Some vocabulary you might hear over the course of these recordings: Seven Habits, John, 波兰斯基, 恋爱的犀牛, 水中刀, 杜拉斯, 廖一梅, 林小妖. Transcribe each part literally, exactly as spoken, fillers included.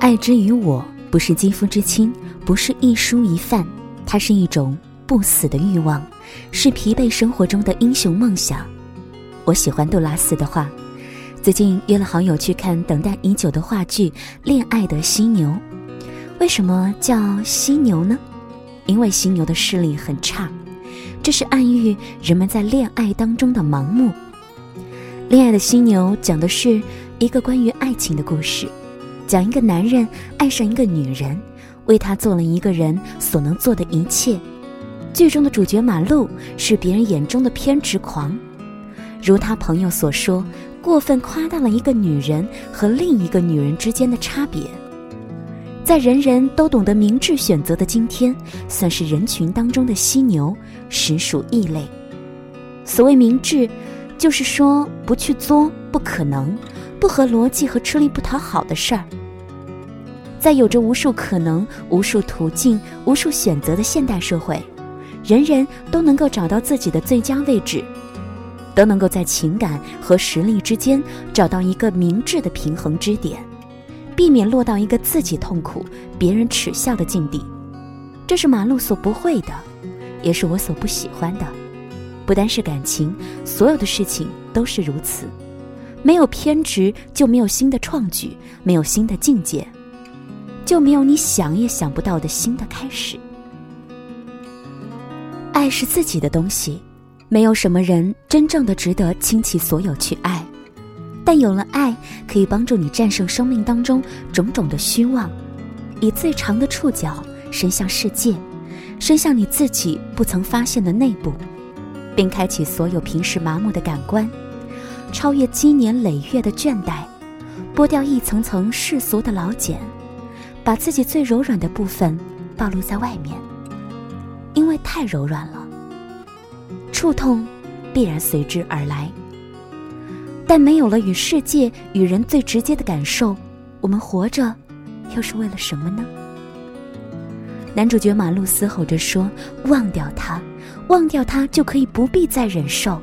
爱之于我，不是肌肤之亲，不是一蔬一饭，它是一种不死的欲望，是疲惫生活中的英雄梦想。我喜欢杜拉斯的话。最近约了好友去看等待已久的话剧《恋爱的犀牛》。为什么叫犀牛呢？因为犀牛的视力很差，这是暗喻人们在恋爱当中的盲目。《恋爱的犀牛》讲的是一个关于爱情的故事，讲一个男人爱上一个女人，为她做了一个人所能做的一切。剧中的主角马路是别人眼中的偏执狂，如他朋友所说，过分夸大了一个女人和另一个女人之间的差别。在人人都懂得明智选择的今天，算是人群当中的犀牛，实属异类。所谓明智，就是说不去作不可能、不合逻辑和吃力不讨好的事儿。在有着无数可能、无数途径、无数选择的现代社会，人人都能够找到自己的最佳位置，都能够在情感和实力之间找到一个明智的平衡支点，避免落到一个自己痛苦、别人耻笑的境地。这是马路所不会的，也是我所不喜欢的。不单是感情，所有的事情都是如此。没有偏执，就没有新的创举，没有新的境界，就没有你想也想不到的新的开始。爱是自己的东西，没有什么人真正的值得倾其所有去爱，但有了爱，可以帮助你战胜生命当中种种的虚妄，以最长的触角伸向世界，伸向你自己不曾发现的内部，并开启所有平时麻木的感官，超越积年累月的倦怠，剥掉一层层世俗的老茧，把自己最柔软的部分暴露在外面，因为太柔软了，触痛必然随之而来。但没有了与世界与人最直接的感受，我们活着又是为了什么呢？男主角马路嘶吼着说，忘掉他，忘掉他就可以不必再忍受，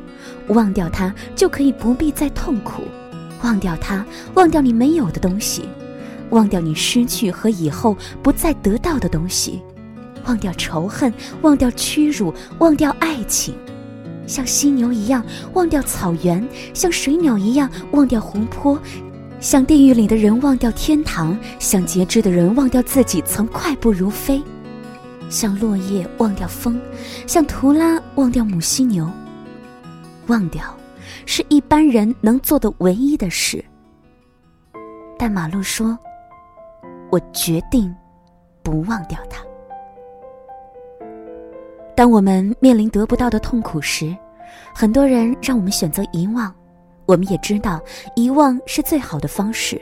忘掉他就可以不必再痛苦，忘掉他，忘掉你没有的东西，忘掉你失去和以后不再得到的东西，忘掉仇恨，忘掉屈辱，忘掉爱情，像犀牛一样忘掉草原，像水鸟一样忘掉湖泊，像地狱里的人忘掉天堂，像截肢的人忘掉自己曾快步如飞，像落叶忘掉风，像图拉忘掉母犀牛。忘掉是一般人能做的唯一的事，但马路说，我决定不忘掉它。当我们面临得不到的痛苦时，很多人让我们选择遗忘，我们也知道遗忘是最好的方式，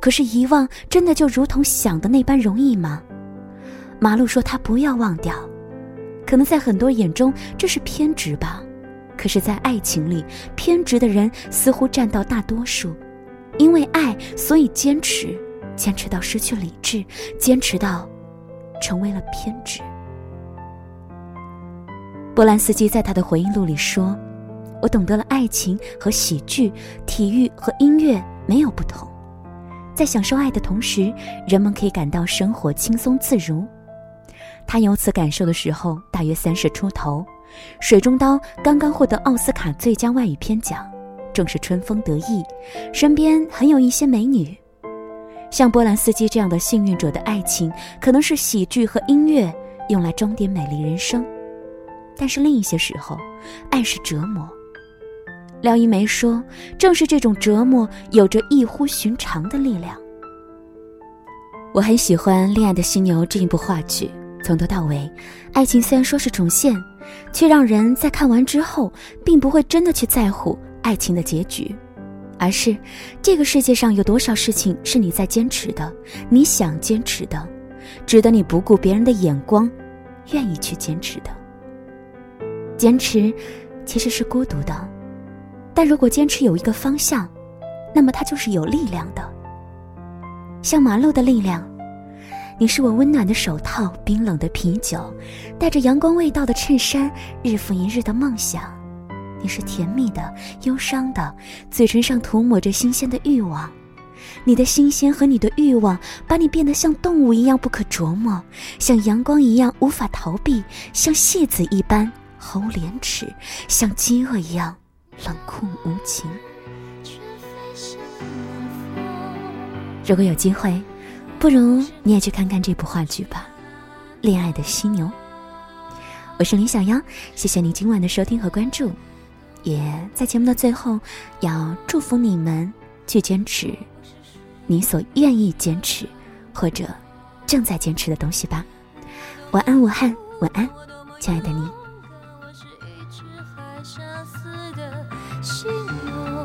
可是遗忘真的就如同想的那般容易吗？马路说他不要忘掉，可能在很多眼中这是偏执吧，可是在爱情里，偏执的人似乎占到大多数，因为爱所以坚持，坚持到失去理智，坚持到成为了偏执。波兰斯基在他的回忆录里说，我懂得了爱情和喜剧、体育和音乐没有不同，在享受爱的同时，人们可以感到生活轻松自如。他有此感受的时候大约三十出头，水中刀刚刚获得奥斯卡最佳外语片奖，正是春风得意，身边很有一些美女。像波兰斯基这样的幸运者的爱情，可能是喜剧和音乐用来装点美丽人生，但是另一些时候，爱是折磨。廖一梅说，正是这种折磨有着异乎寻常的力量。我很喜欢《恋爱的犀牛》这一部话剧，从头到尾，爱情虽然说是重现，却让人在看完之后并不会真的去在乎爱情的结局，而是这个世界上有多少事情是你在坚持的，你想坚持的，值得你不顾别人的眼光愿意去坚持的。坚持其实是孤独的，但如果坚持有一个方向，那么它就是有力量的。像马路的力量，你是我温暖的手套，冰冷的啤酒，带着阳光味道的衬衫，日复一日的梦想。你是甜蜜的、忧伤的，嘴唇上涂抹着新鲜的欲望。你的新鲜和你的欲望把你变得像动物一样不可琢磨，像阳光一样无法逃避，像蟹子一般毫无廉耻，像饥饿一样冷酷无情。如果有机会，不如你也去看看这部话剧吧，《恋爱的犀牛》。我是林小妖，谢谢你今晚的收听和关注，也在节目的最后要祝福你们去坚持你所愿意坚持或者正在坚持的东西吧。晚安武汉，晚安亲爱的你。我是一只还相思的犀牛，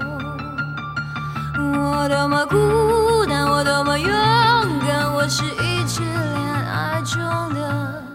我多么孤单，我多么勇敢，我是一只恋爱中的